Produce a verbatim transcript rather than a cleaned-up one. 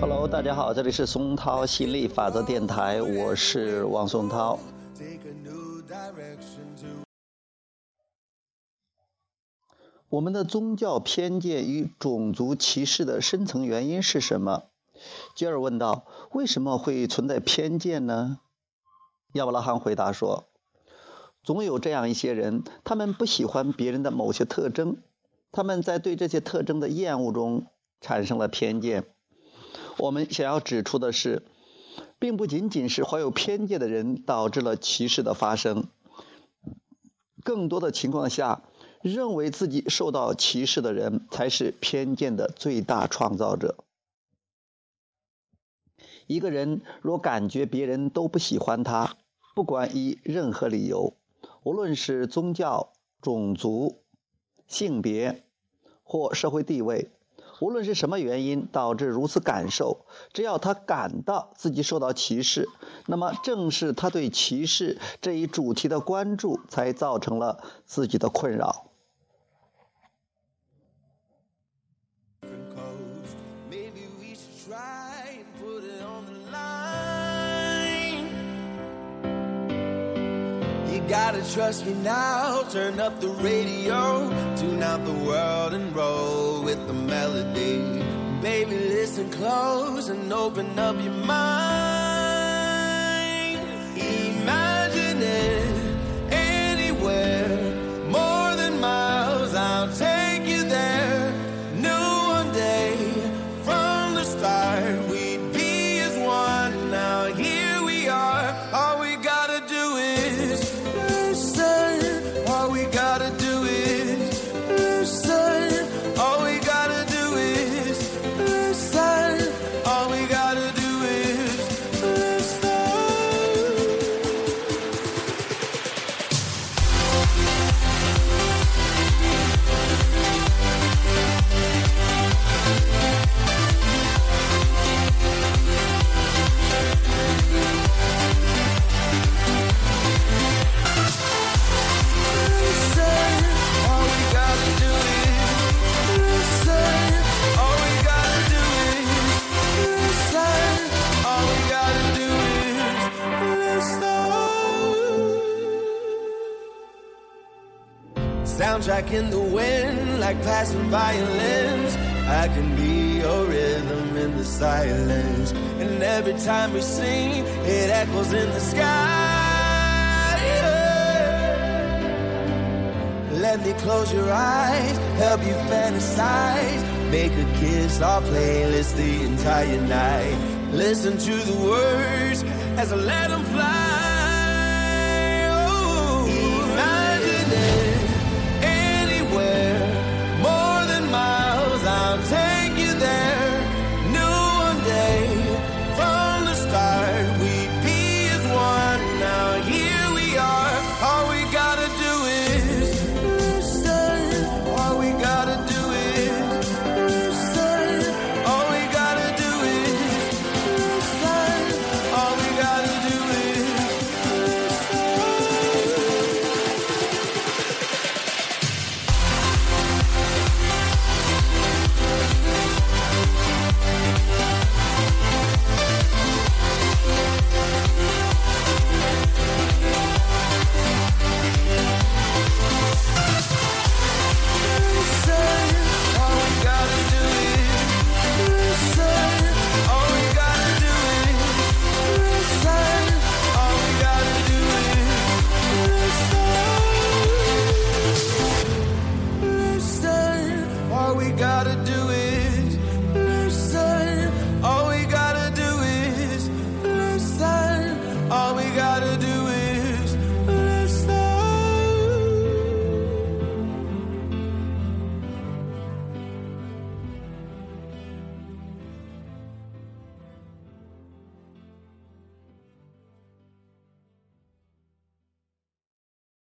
Hello， 大家好，这里是松涛吸引力法则电台，我是王松涛。我们的宗教偏见与种族歧视的深层原因是什么？吉尔问道，为什么会存在偏见呢？亚伯拉罕回答说，总有这样一些人，他们不喜欢别人的某些特征，他们在对这些特征的厌恶中产生了偏见。我们想要指出的是，并不仅仅是怀有偏见的人导致了歧视的发生，更多的情况下，认为自己受到歧视的人才是偏见的最大创造者。一个人若感觉别人都不喜欢他，不管以任何理由，无论是宗教、种族、性别或社会地位，无论是什么原因导致如此感受，只要他感到自己受到歧视，那么正是他对歧视这一主题的关注才造成了自己的困扰。Gotta trust me now, turn up the radio, tune out the world and roll with the melody. Baby, listen close and open up your mind. Imagine it anywhere, more than miles, I'll take you there. Knew one day from the start we'd be as one. Now here we are, all we gotta do is all we gotta do is listen. All we gotta do is listen. All we gotta do is soundtrack in the wind, like passing violins. I can be your rhythm in the silence, and every time we sing, it echoes in the sky. Yeah. Let me close your eyes, help you fantasize, make a kiss our playlist the entire night. Listen to the words as I let them fly. Oh, imagine it. I'll take you there. Knew one day from the start we'd be as one. Now here we are. All we gotta do is listen. All we gotta do is listen. All we gotta do is listen. All we gotta do is listen. Gotta do